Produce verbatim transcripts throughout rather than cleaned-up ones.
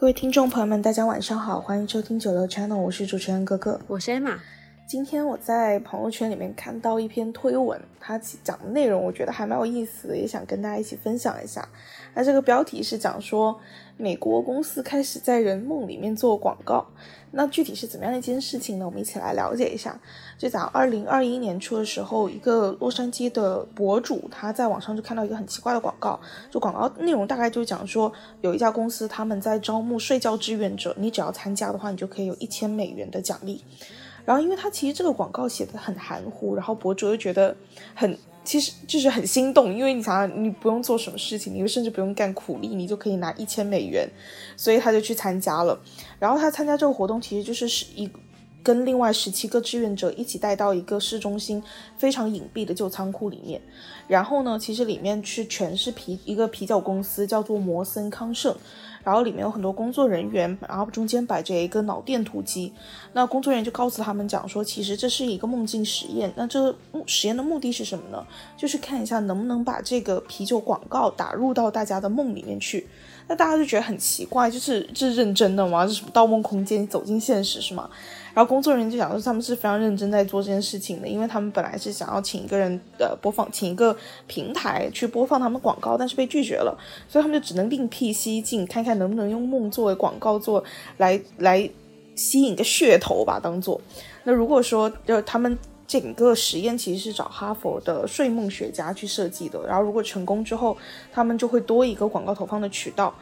各位听众朋友们，大家晚上好，欢迎收听九流 Channel， 我是主持人格格，我是 Emma。 今天我在朋友圈里面看到一篇推文，它讲的内容我觉得还蛮有意思的，也想跟大家一起分享一下。那这个标题是讲说美国公司开始在人梦里面做广告，那具体是怎么样一件事情呢？我们一起来了解一下。就讲二零二一年初的时候，一个洛杉矶的博主他在网上就看到一个很奇怪的广告，就广告内容大概就讲说有一家公司他们在招募睡觉志愿者，你只要参加的话你就可以有一千美元的奖励。然后因为他其实这个广告写得很含糊，然后博主就觉得很其实就是很心动，因为你想想你不用做什么事情，你甚至不用干苦力，你就可以拿一千美元，所以他就去参加了。然后他参加这个活动其实就是一跟另外十七个志愿者一起带到一个市中心非常隐蔽的旧仓库里面。然后呢，其实里面是全是啤一个啤酒公司叫做摩森康盛，然后里面有很多工作人员，然后中间摆着一个脑电图机。那工作人员就告诉他们讲说，其实这是一个梦境实验。那这个实验的目的是什么呢？就是看一下能不能把这个啤酒广告打入到大家的梦里面去。那大家就觉得很奇怪，就是这是认真的吗？这是什么盗梦空间，走进现实是吗？然后工作人员就讲说他们是非常认真在做这件事情的，因为他们本来是想要请一个人呃播放请一个平台去播放他们广告，但是被拒绝了，所以他们就只能另辟蹊径，看看能不能用梦作为广告做来来吸引个噱头吧，当做。那如果说就他们整个实验其实是找哈佛的睡梦学家去设计的，然后如果成功之后他们就会多一个广告投放的渠道。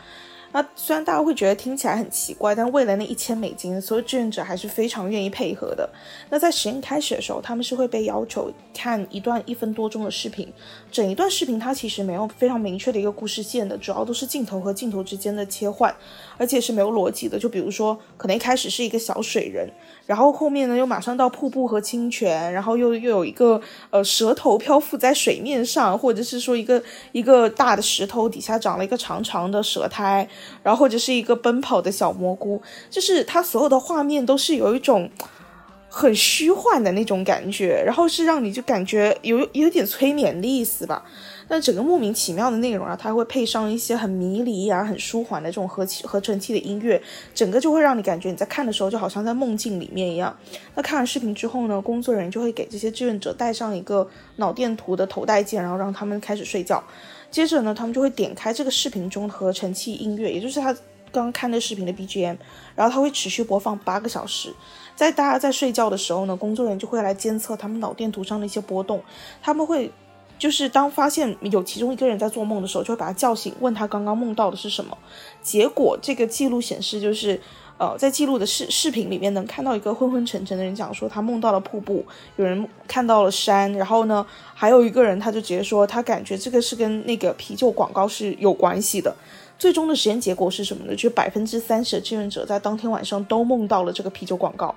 那虽然大家会觉得听起来很奇怪，但为了那一千美金，所有志愿者还是非常愿意配合的。那在实验开始的时候，他们是会被要求看一段一分多钟的视频，整一段视频它其实没有非常明确的一个故事线的，主要都是镜头和镜头之间的切换，而且是没有逻辑的。就比如说可能一开始是一个小水人，然后后面呢又马上到瀑布和清泉，然后又又有一个呃舌头漂浮在水面上，或者是说一个一个大的石头底下长了一个长长的舌苔，然后或者是一个奔跑的小蘑菇，就是它所有的画面都是有一种很虚幻的那种感觉，然后是让你就感觉有有点催眠的意思吧。那整个莫名其妙的内容啊，它会配上一些很迷离啊很舒缓的这种合合成器的音乐，整个就会让你感觉你在看的时候就好像在梦境里面一样。那看完视频之后呢，工作人员就会给这些志愿者戴上一个脑电图的头戴件，然后让他们开始睡觉。接着呢，他们就会点开这个视频中合成器音乐，也就是他刚刚看的视频的 B G M， 然后它会持续播放八个小时。在大家在睡觉的时候呢，工作人员就会来监测他们脑电图上的一些波动，他们会就是当发现有其中一个人在做梦的时候，就会把他叫醒，问他刚刚梦到的是什么。结果这个记录显示，就是呃，在记录的视视频里面能看到一个昏昏沉沉的人讲说他梦到了瀑布，有人看到了山，然后呢还有一个人他就直接说他感觉这个是跟那个啤酒广告是有关系的。最终的实验结果是什么呢？就是 百分之三十 的志愿者在当天晚上都梦到了这个啤酒广告。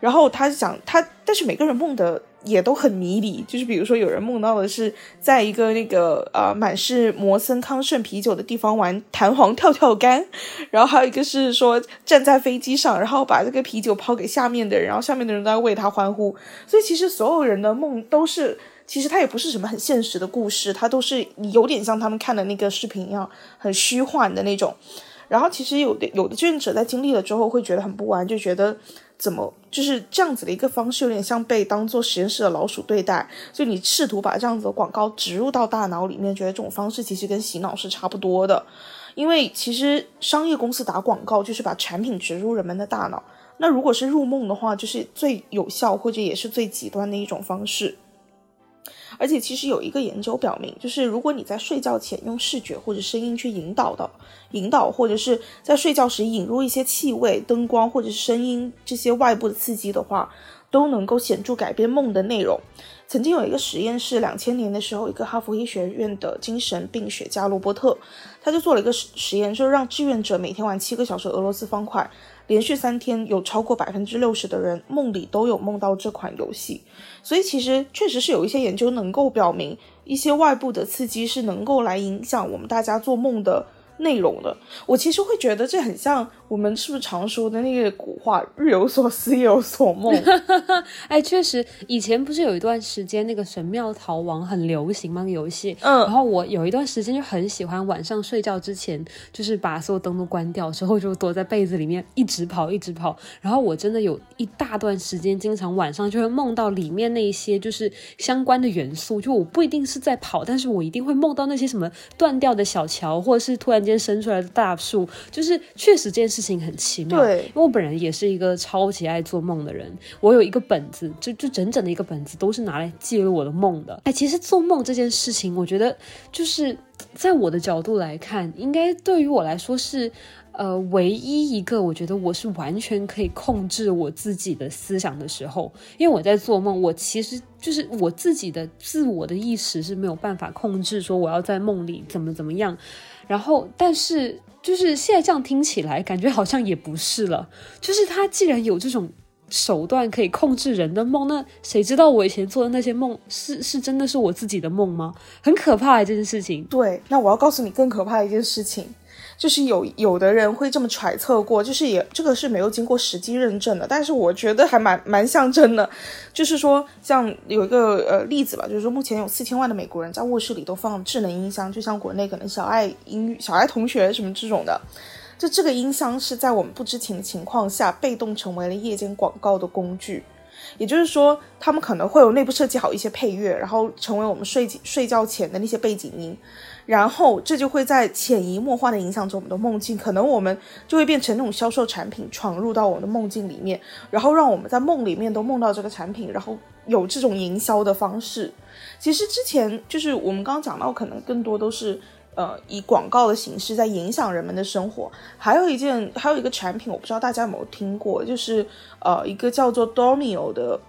然后他讲他但是每个人梦的也都很迷离，就是比如说有人梦到的是在一个那个呃满是摩森康盛啤酒的地方玩弹簧跳跳杆，然后还有一个是说站在飞机上，然后把这个啤酒抛给下面的人，然后下面的人都在为他欢呼。所以其实所有人的梦都是，其实它也不是什么很现实的故事，它都是有点像他们看的那个视频一样很虚幻的那种。然后其实有的有的志愿者在经历了之后会觉得很不安，就觉得怎么就是这样子的一个方式有点像被当做实验室的老鼠对待，就你试图把这样子的广告植入到大脑里面，觉得这种方式其实跟洗脑是差不多的。因为其实商业公司打广告就是把产品植入人们的大脑，那如果是入梦的话，就是最有效或者也是最极端的一种方式。而且其实有一个研究表明，就是如果你在睡觉前用视觉或者声音去引导的引导或者是在睡觉时引入一些气味、灯光或者是声音这些外部的刺激的话，都能够显著改变梦的内容。曾经有一个实验是两千年的时候，一个哈佛医学院的精神病学家罗伯特他就做了一个实验，就是让志愿者每天玩七个小时俄罗斯方块，连续三天有超过 百分之六十 的人梦里都有梦到这款游戏。所以其实确实是有一些研究能够表明，一些外部的刺激是能够来影响我们大家做梦的内容的。我其实会觉得这很像我们是不是常说的那个古话，日有所思夜有所梦。哎，确实以前不是有一段时间那个神庙逃亡很流行吗？游戏。嗯，然后我有一段时间就很喜欢晚上睡觉之前就是把所有灯都关掉之后就躲在被子里面一直跑一直跑，然后我真的有一大段时间经常晚上就会梦到里面那一些就是相关的元素，就我不一定是在跑，但是我一定会梦到那些什么断掉的小桥或者是突然间生出来的大树，就是确实这件事情很奇妙。对，因为我本人也是一个超级爱做梦的人，我有一个本子，就就整整的一个本子都是拿来记录我的梦的。哎，其实做梦这件事情我觉得就是在我的角度来看应该对于我来说是呃，唯一一个我觉得我是完全可以控制我自己的思想的时候，因为我在做梦，我其实就是我自己的自我的意识是没有办法控制说我要在梦里怎么怎么样，然后但是就是现在这样听起来感觉好像也不是了，就是他既然有这种手段可以控制人的梦，那谁知道我以前做的那些梦是是真的是我自己的梦吗？很可怕的这件事情。对，那我要告诉你更可怕的一件事情，就是有有的人会这么揣测过，就是也这个是没有经过实际认证的，但是我觉得还蛮蛮像真的。就是说像有一个呃例子吧，就是说目前有四千万的美国人在卧室里都放智能音箱，就像国内可能小爱英语、小爱同学什么这种的。就这个音箱是在我们不知情的情况下被动成为了夜间广告的工具。也就是说他们可能会有内部设计好一些配乐，然后成为我们 睡, 睡觉前的那些背景音，然后这就会在潜移默化的影响着我们的梦境，可能我们就会变成那种销售产品，闯入到我们的梦境里面，然后让我们在梦里面都梦到这个产品，然后有这种营销的方式。其实之前就是我们刚刚讲到可能更多都是呃，以广告的形式在影响人们的生活。还有一件还有一个产品我不知道大家有没有听过，就是呃，一个叫做 Dormio 的，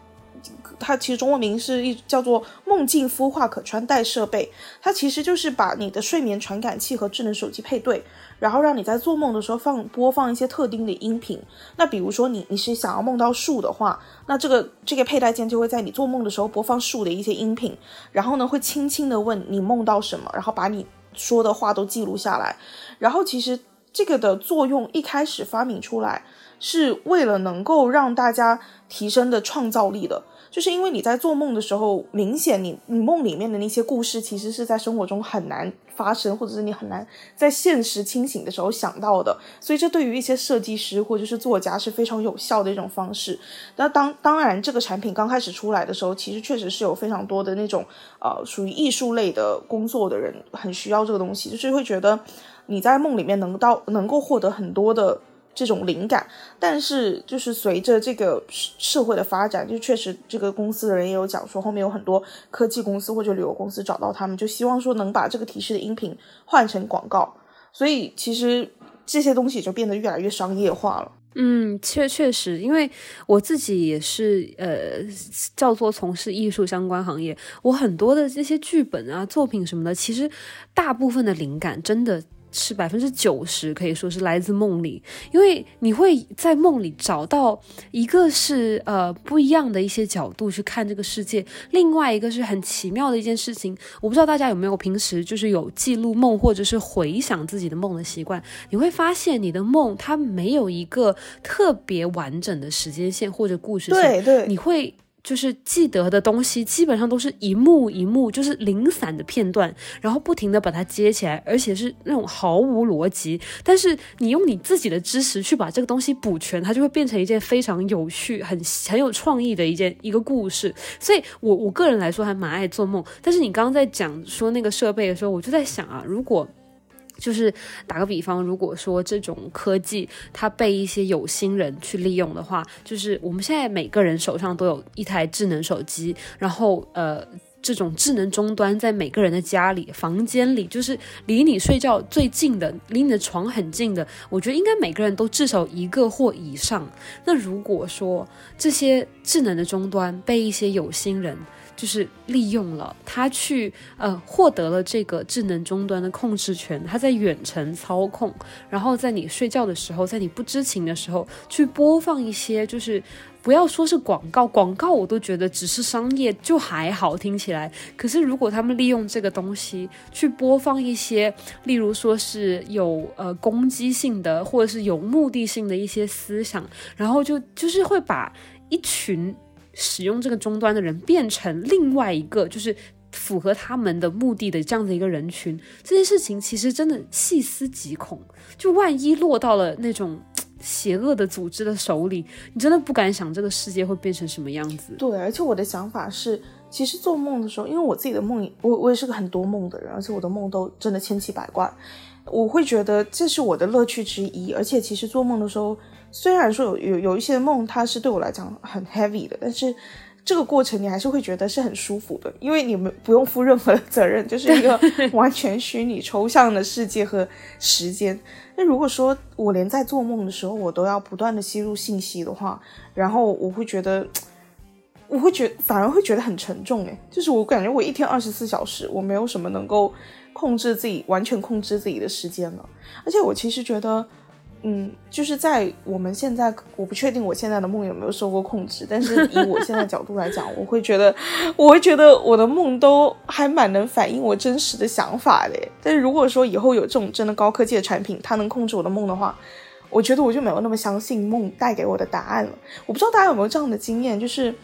它其实中文名是一叫做梦境孵化可穿戴设备。它其实就是把你的睡眠传感器和智能手机配对，然后让你在做梦的时候放播放一些特定的音频。那比如说你你是想要梦到树的话，那这个这个佩戴键就会在你做梦的时候播放树的一些音频，然后呢会轻轻的问你梦到什么，然后把你说的话都记录下来。然后其实这个的作用一开始发明出来是为了能够让大家提升的创造力的，就是因为你在做梦的时候明显你你梦里面的那些故事其实是在生活中很难发生，或者是你很难在现实清醒的时候想到的，所以这对于一些设计师或者是作家是非常有效的一种方式。那当当然这个产品刚开始出来的时候其实确实是有非常多的那种呃属于艺术类的工作的人很需要这个东西，就是会觉得你在梦里面能到能够获得很多的这种灵感。但是就是随着这个社会的发展，就确实这个公司的人也有讲说后面有很多科技公司或者旅游公司找到他们，就希望说能把这个提示的音频换成广告，所以其实这些东西就变得越来越商业化了。嗯，确确实，因为我自己也是呃，叫做从事艺术相关行业，我很多的这些剧本啊作品什么的，其实大部分的灵感真的是百分之九十可以说是来自梦里，因为你会在梦里找到一个是呃不一样的一些角度去看这个世界，另外一个是很奇妙的一件事情。我不知道大家有没有平时就是有记录梦或者是回想自己的梦的习惯，你会发现你的梦它没有一个特别完整的时间线或者故事线，对对，你会就是记得的东西基本上都是一幕一幕，就是零散的片段，然后不停的把它接起来，而且是那种毫无逻辑，但是你用你自己的知识去把这个东西补全，它就会变成一件非常有趣很很有创意的一件一个故事。所以我我个人来说还蛮爱做梦。但是你刚刚在讲说那个设备的时候，我就在想啊，如果就是打个比方，如果说这种科技它被一些有心人去利用的话，就是我们现在每个人手上都有一台智能手机，然后呃这种智能终端在每个人的家里房间里，就是离你睡觉最近的，离你的床很近的，我觉得应该每个人都至少一个或以上。那如果说这些智能的终端被一些有心人就是利用了，他去呃获得了这个智能终端的控制权，他在远程操控，然后在你睡觉的时候，在你不知情的时候去播放一些，就是不要说是广告，广告我都觉得只是商业就还好听起来，可是如果他们利用这个东西去播放一些例如说是有呃攻击性的或者是有目的性的一些思想，然后就就是会把一群使用这个终端的人变成另外一个就是符合他们的目的的这样的一个人群。这件事情其实真的细思极恐，就万一落到了那种邪恶的组织的手里，你真的不敢想这个世界会变成什么样子。对，而且我的想法是，其实做梦的时候，因为我自己的梦，我我也是个很多梦的人，而且我的梦都真的千奇百怪，我会觉得这是我的乐趣之一。而且其实做梦的时候，虽然说有有有一些梦它是对我来讲很 heavy 的，但是这个过程你还是会觉得是很舒服的，因为你们不用负任何的责任，就是一个完全虚拟抽象的世界和时间。那如果说我连在做梦的时候我都要不断的吸入信息的话，然后我会觉得我会觉得反而会觉得很沉重耶，就是我感觉我一天二十四小时我没有什么能够控制自己完全控制自己的时间了。而且我其实觉得嗯，就是在我们现在，我不确定我现在的梦有没有受过控制，但是以我现在角度来讲，我会觉得我会觉得我的梦都还蛮能反映我真实的想法的。但是如果说以后有这种真的高科技的产品它能控制我的梦的话，我觉得我就没有那么相信梦带给我的答案了。我不知道大家有没有这样的经验，就是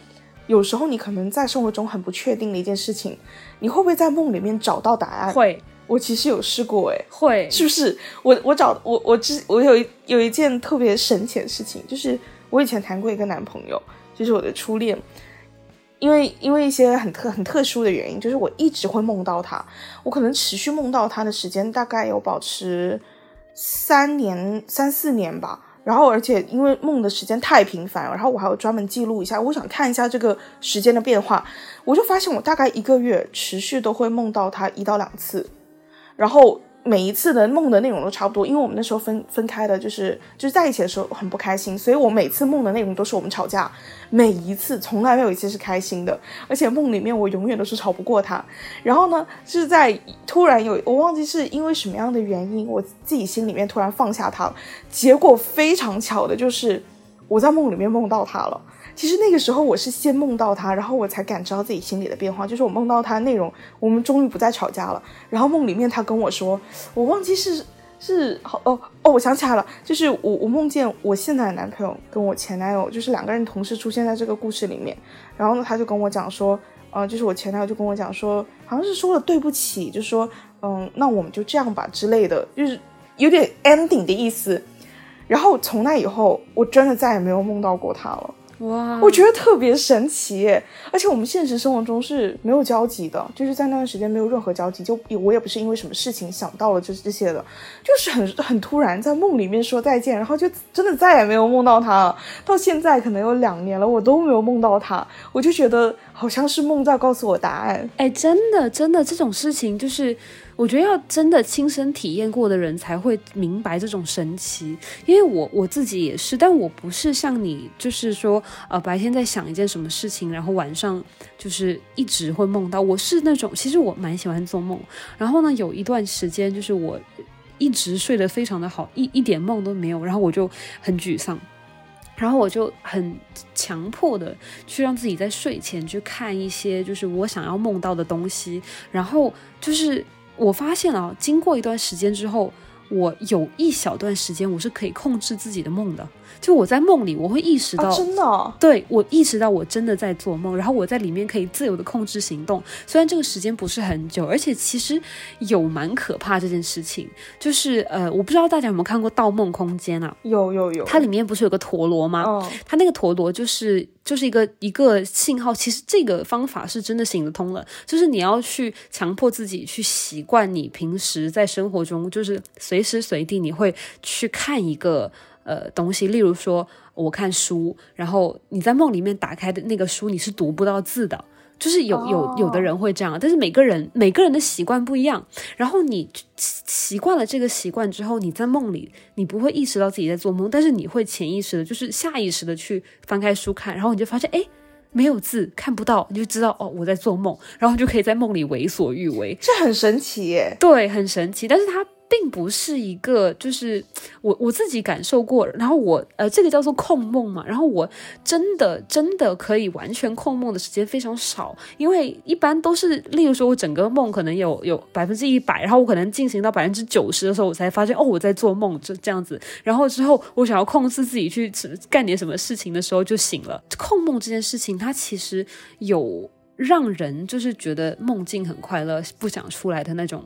有时候你可能在生活中很不确定的一件事情，你会不会在梦里面找到答案？会，我其实有试过哎，会是不是？我我找我我之我有一有一件特别神奇的事情，就是我以前谈过一个男朋友，就是我的初恋，因为因为一些很特很特殊的原因，就是我一直会梦到他，我可能持续梦到他的时间大概有保持三年三四年吧。然后而且因为梦的时间太频繁，然后我还有专门记录一下，我想看一下这个时间的变化，我就发现我大概一个月持续都会梦到他一到两次。然后每一次的梦的内容都差不多，因为我们那时候分分开的，就是就是在一起的时候很不开心，所以我每次梦的内容都是我们吵架，每一次从来没有一次是开心的，而且梦里面我永远都是吵不过他。然后呢是在突然有我忘记是因为什么样的原因，我自己心里面突然放下他了，结果非常巧的就是我在梦里面梦到他了。其实那个时候我是先梦到他，然后我才感知到自己心里的变化，就是我梦到他内容我们终于不再吵架了。然后梦里面他跟我说，我忘记是是哦哦，我想起来了，就是我我梦见我现在的男朋友跟我前男友，就是两个人同时出现在这个故事里面。然后呢他就跟我讲说呃，就是我前男友就跟我讲说，好像是说了对不起，就说嗯，那我们就这样吧之类的，就是有点 ending 的意思。然后从那以后我真的再也没有梦到过他了。哇、wow ，我觉得特别神奇耶！而且我们现实生活中是没有交集的，就是在那段时间没有任何交集，就我也不是因为什么事情想到了就是这些的，就是很很突然在梦里面说再见，然后就真的再也没有梦到他了。到现在可能有两年了，我都没有梦到他，我就觉得好像是梦在告诉我答案。哎，真的真的，这种事情就是我觉得要真的亲身体验过的人才会明白这种神奇。因为我我自己也是，但我不是像你就是说呃，白天在想一件什么事情，然后晚上就是一直会梦到。我是那种其实我蛮喜欢做梦，然后呢有一段时间就是我一直睡得非常的好，一一点梦都没有，然后我就很沮丧，然后我就很强迫的去让自己在睡前去看一些就是我想要梦到的东西。然后就是我发现啊，经过一段时间之后，我有一小段时间我是可以控制自己的梦的，就我在梦里我会意识到、啊、真的、哦、对，我意识到我真的在做梦，然后我在里面可以自由的控制行动。虽然这个时间不是很久，而且其实有蛮可怕这件事情，就是呃，我不知道大家有没有看过《盗梦空间》啊？有有有，它里面不是有个陀螺吗、哦、它那个陀螺就是就是一个一个信号。其实这个方法是真的行得通了，就是你要去强迫自己去习惯你平时在生活中就是随时随地你会去看一个呃东西。例如说我看书，然后你在梦里面打开的那个书你是读不到字的，就是有有有的人会这样，但是每个人每个人的习惯不一样。然后你习惯了这个习惯之后，你在梦里你不会意识到自己在做梦，但是你会潜意识的就是下意识的去翻开书看，然后你就发现哎，没有字看不到，你就知道哦我在做梦，然后就可以在梦里为所欲为，这很神奇耶。对，很神奇，但是它并不是一个就是我我自己感受过，然后我呃这个叫做控梦嘛，然后我真的真的可以完全控梦的时间非常少，因为一般都是例如说我整个梦可能有有百分之一百，然后我可能进行到百分之九十的时候我才发现哦我在做梦这这样子，然后之后我想要控制自己去干点什么事情的时候就醒了。控梦这件事情它其实有让人就是觉得梦境很快乐不想出来的那种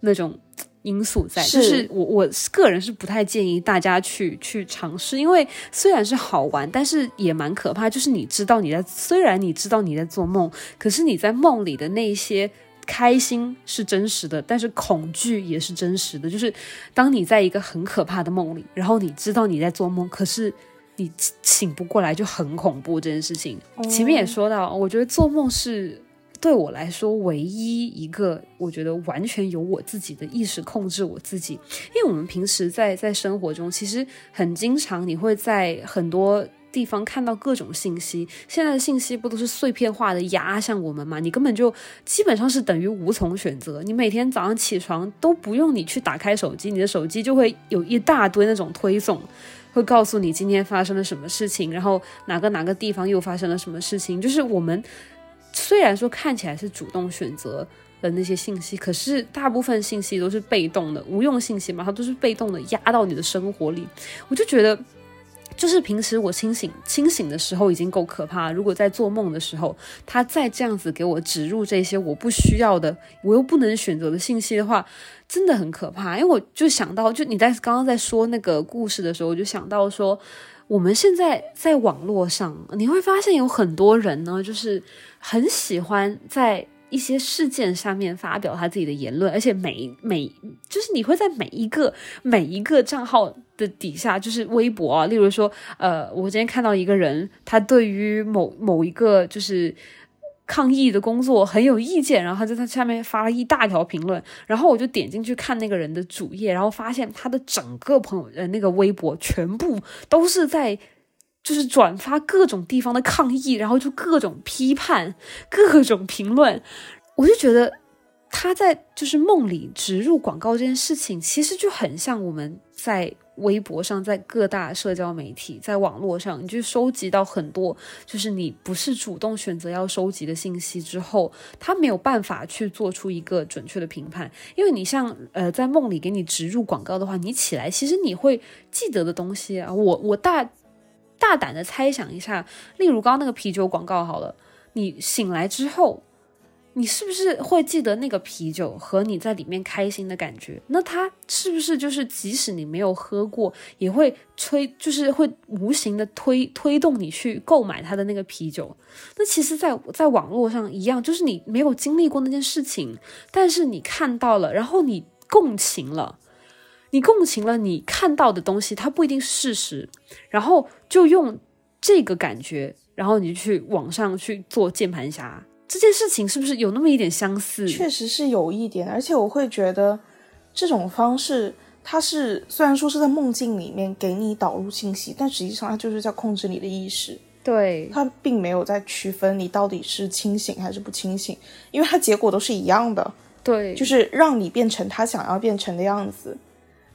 那种因素在，是就是我我个人是不太建议大家去去尝试，因为虽然是好玩，但是也蛮可怕。就是你知道你在，虽然你知道你在做梦，可是你在梦里的那些开心是真实的，但是恐惧也是真实的。就是当你在一个很可怕的梦里，然后你知道你在做梦，可是你醒不过来，就很恐怖这件事情。嗯、前面也说到，我觉得做梦是。对我来说唯一一个我觉得完全由我自己的意识控制我自己，因为我们平时在在生活中其实很经常你会在很多地方看到各种信息，现在的信息不都是碎片化的压向我们吗？你根本就基本上是等于无从选择，你每天早上起床都不用你去打开手机，你的手机就会有一大堆那种推送会告诉你今天发生了什么事情，然后哪个哪个地方又发生了什么事情，就是我们虽然说看起来是主动选择的那些信息，可是大部分信息都是被动的无用信息嘛，它都是被动的压到你的生活里。我就觉得就是平时我清醒清醒的时候已经够可怕，如果在做梦的时候他再这样子给我植入这些我不需要的我又不能选择的信息的话，真的很可怕。因为我就想到就你在刚刚在说那个故事的时候，我就想到说我们现在在网络上你会发现有很多人呢就是很喜欢在一些事件上面发表他自己的言论，而且每每就是你会在每一个每一个账号的底下就是微博啊，例如说呃，我今天看到一个人他对于某某一个就是抗议的工作很有意见，然后他在他下面发了一大条评论，然后我就点进去看那个人的主页，然后发现他的整个朋友呃那个微博全部都是在就是转发各种地方的抗议，然后就各种批判各种评论。我就觉得他在就是梦里植入广告这件事情其实就很像我们在微博上在各大社交媒体在网络上你就收集到很多就是你不是主动选择要收集的信息之后，他没有办法去做出一个准确的评判。因为你像呃在梦里给你植入广告的话，你起来其实你会记得的东西啊，我我大大胆的猜想一下，例如刚刚那个啤酒广告好了，你醒来之后你是不是会记得那个啤酒和你在里面开心的感觉？那它是不是就是即使你没有喝过，也会推，就是会无形的推推动你去购买它的那个啤酒？那其实在，在在网络上一样，就是你没有经历过那件事情，但是你看到了，然后你共情了，你共情了，你看到的东西它不一定是事实，然后就用这个感觉，然后你去网上去做键盘侠。这件事情是不是有那么一点相似？确实是有一点，而且我会觉得这种方式它是虽然说是在梦境里面给你导入信息，但实际上它就是在控制你的意识。对，它并没有在区分你到底是清醒还是不清醒，因为它结果都是一样的。对，就是让你变成他想要变成的样子。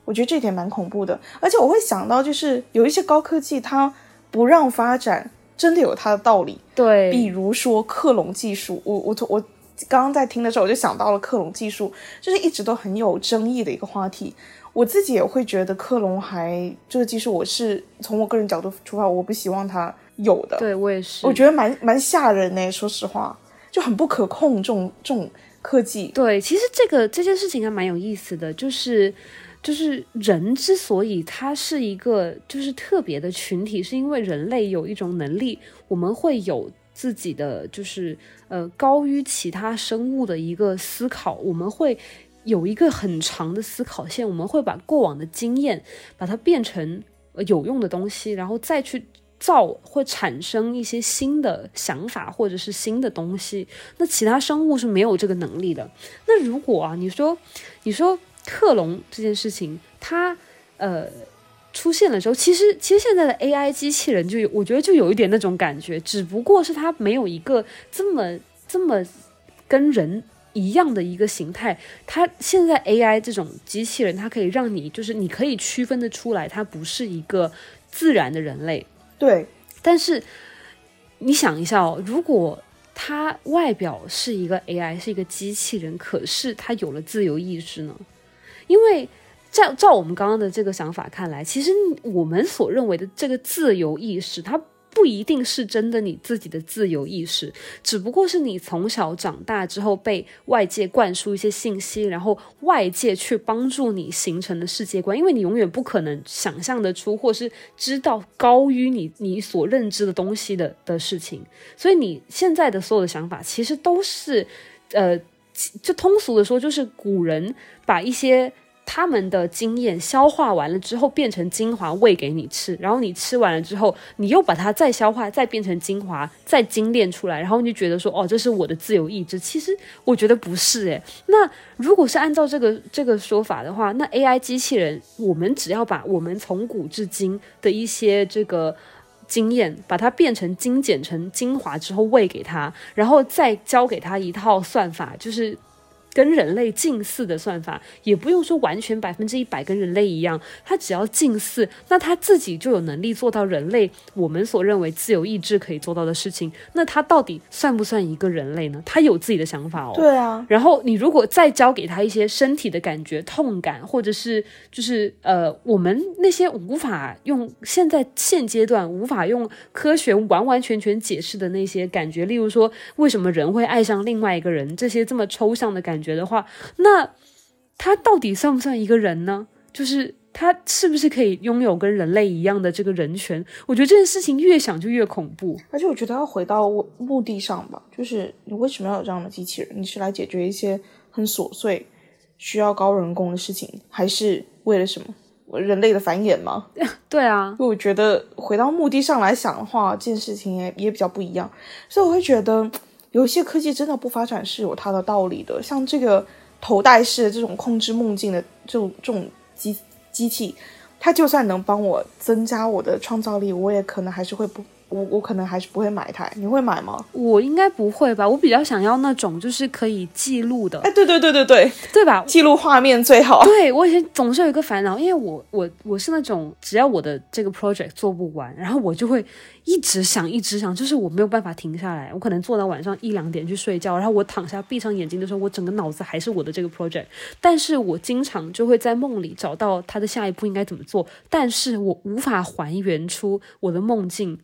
我觉得这点蛮恐怖的，而且我会想到就是有一些高科技它不让发展真的有它的道理。对，比如说克隆技术，我我我刚刚在听的时候我就想到了克隆技术，就是一直都很有争议的一个话题。我自己也会觉得克隆还这个技术，我是从我个人角度出发，我不希望它有的。对，我也是，我觉得蛮蛮吓人的，说实话，就很不可控这种这种科技。对，其实这个这件事情还蛮有意思的，就是。就是人之所以他是一个就是特别的群体，是因为人类有一种能力，我们会有自己的就是呃高于其他生物的一个思考，我们会有一个很长的思考线，我们会把过往的经验把它变成有用的东西，然后再去造会产生一些新的想法或者是新的东西。那其他生物是没有这个能力的。那如果啊你说你说克隆这件事情，它呃出现的时候，其实其实现在的 A I 机器人就我觉得就有一点那种感觉，只不过是它没有一个这么这么跟人一样的一个形态。它现在 A I 这种机器人，它可以让你就是你可以区分得出来，它不是一个自然的人类。对，但是你想一下哦，如果它外表是一个 A I 是一个机器人，可是它有了自由意志呢？因为照照我们刚刚的这个想法看来，其实我们所认为的这个自由意识，它不一定是真的你自己的自由意识，只不过是你从小长大之后被外界灌输一些信息，然后外界去帮助你形成的世界观。因为你永远不可能想象得出或是知道高于你你所认知的东西的的事情，所以你现在的所有的想法其实都是呃，就通俗的说，就是古人把一些他们的经验消化完了之后变成精华喂给你吃，然后你吃完了之后你又把它再消化，再变成精华，再精炼出来，然后你就觉得说哦，这是我的自由意志。其实我觉得不是耶。那如果是按照这个这个说法的话，那 A I 机器人，我们只要把我们从古至今的一些这个经验把它变成精简成精华之后喂给它，然后再教给它一套算法，就是跟人类近似的算法，也不用说完全百分之一百跟人类一样，它只要近似，那它自己就有能力做到人类我们所认为自由意志可以做到的事情。那它到底算不算一个人类呢？它有自己的想法哦。对啊。然后你如果再教给它一些身体的感觉、痛感，或者是就是呃，我们那些无法用现在现阶段无法用科学完完全全解释的那些感觉，例如说为什么人会爱上另外一个人，这些这么抽象的感觉。觉得话，那他到底算不算一个人呢？就是他是不是可以拥有跟人类一样的这个人权？我觉得这件事情越想就越恐怖。而且我觉得要回到目的上吧，就是你为什么要有这样的机器人？你是来解决一些很琐碎需要高人工的事情，还是为了什么？人类的繁衍吗？对啊，我觉得回到目的上来想的话，这件事情 也, 也比较不一样。所以我会觉得有些科技真的不发展是有它的道理的，像这个头戴式的这种控制梦境的这种这种机机器，它就算能帮我增加我的创造力，我也可能还是会不我我可能还是不会买它。你会买吗？我应该不会吧，我比较想要那种就是可以记录的。哎，对对对对对，对吧？记录画面最好。对，我以前总是有一个烦恼，因为我我我是那种只要我的这个 project 做不完，然后我就会一直想一直想，就是我没有办法停下来，我可能做到晚上一两点去睡觉，然后我躺下闭上眼睛的时候，我整个脑子还是我的这个 project， 但是我经常就会在梦里找到它的下一步应该怎么做，但是我无法还原出我的梦境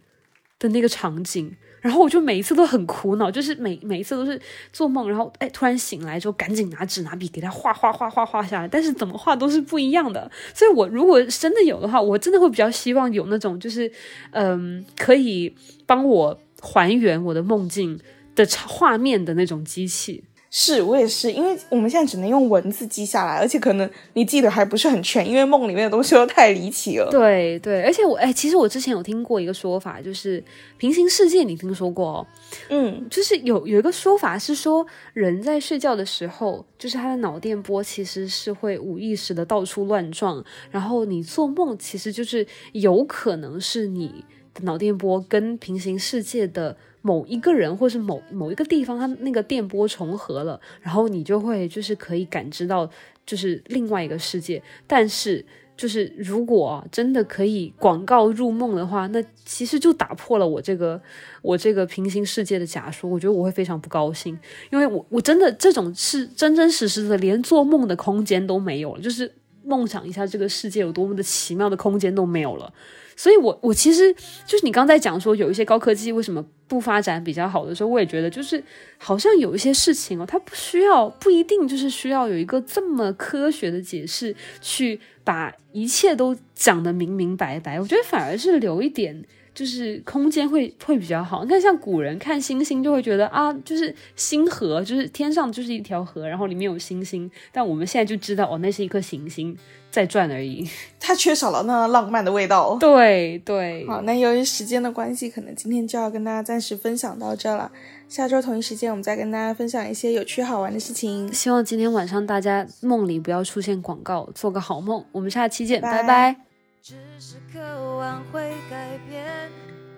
的那个场景，然后我就每一次都很苦恼，就是每每一次都是做梦，然后哎突然醒来之后，赶紧拿纸拿笔给他画画画画画下来，但是怎么画都是不一样的。所以我如果真的有的话，我真的会比较希望有那种就是嗯、呃、可以帮我还原我的梦境的画面的那种机器。是，我也是，因为我们现在只能用文字记下来，而且可能你记得还不是很全，因为梦里面的东西都太离奇了。对对，而且我哎，其实我之前有听过一个说法，就是平行世界，你听说过哦？嗯，就是有有一个说法是说，人在睡觉的时候，就是他的脑电波其实是会无意识的到处乱撞，然后你做梦其实就是有可能是你的脑电波跟平行世界的某一个人或是某某一个地方，它那个电波重合了，然后你就会就是可以感知到就是另外一个世界。但是就是如果、啊、真的可以广告入梦的话，那其实就打破了我这个我这个平行世界的假说，我觉得我会非常不高兴，因为我我真的这种是真真实实的，连做梦的空间都没有了，就是梦想一下这个世界有多么的奇妙的空间都没有了。所以我我其实就是你刚才讲说有一些高科技为什么不发展比较好的时候，我也觉得就是好像有一些事情哦，它不需要不一定就是需要有一个这么科学的解释去把一切都讲得明明白白，我觉得反而是留一点就是空间会会比较好。你看像古人看星星就会觉得啊，就是星河，就是天上就是一条河，然后里面有星星，但我们现在就知道哦，那是一颗行星在转而已，它缺少了那浪漫的味道。对对，好，那由于时间的关系，可能今天就要跟大家暂时分享到这了，下周同一时间我们再跟大家分享一些有趣好玩的事情。希望今天晚上大家梦里不要出现广告，做个好梦，我们下期见，拜拜。只是渴望会改变，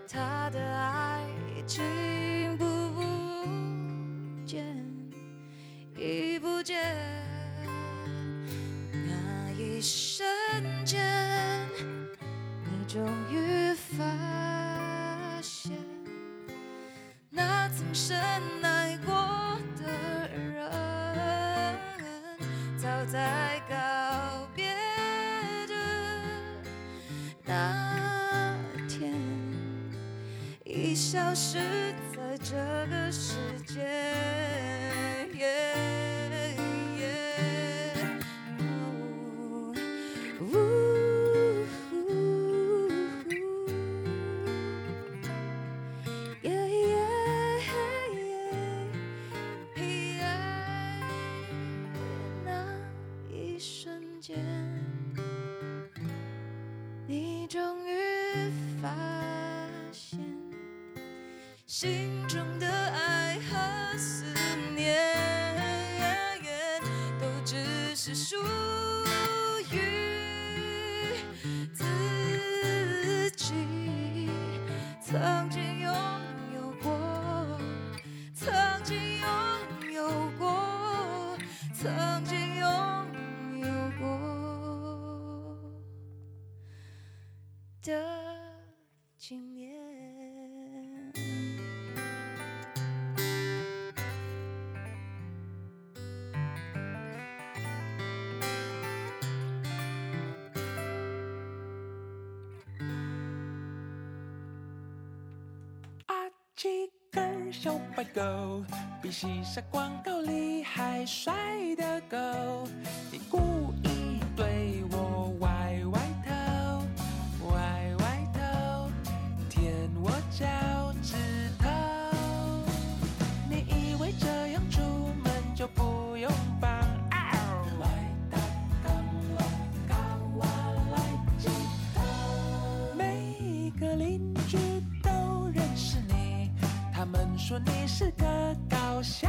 他的爱已经不见，已不见。那一瞬间，你终于发现，那曾深爱过的人，早在告别的那天，已消失在这个世界。Yeah, yeah. Oh, oh, oh. Yeah, yeah, yeah. 黑暗那一瞬间，你终于发现，心中的爱和思念。只属于自己曾经拥有过，曾经拥有过，曾经拥有过的经验。七个小白狗比西沙广告里还帅的狗，你故意对我歪歪头，歪歪头，舔我脚趾头。你以为这样出门就不用绑？来到港龙高瓦来几头，每个邻居。他们说你是个搞笑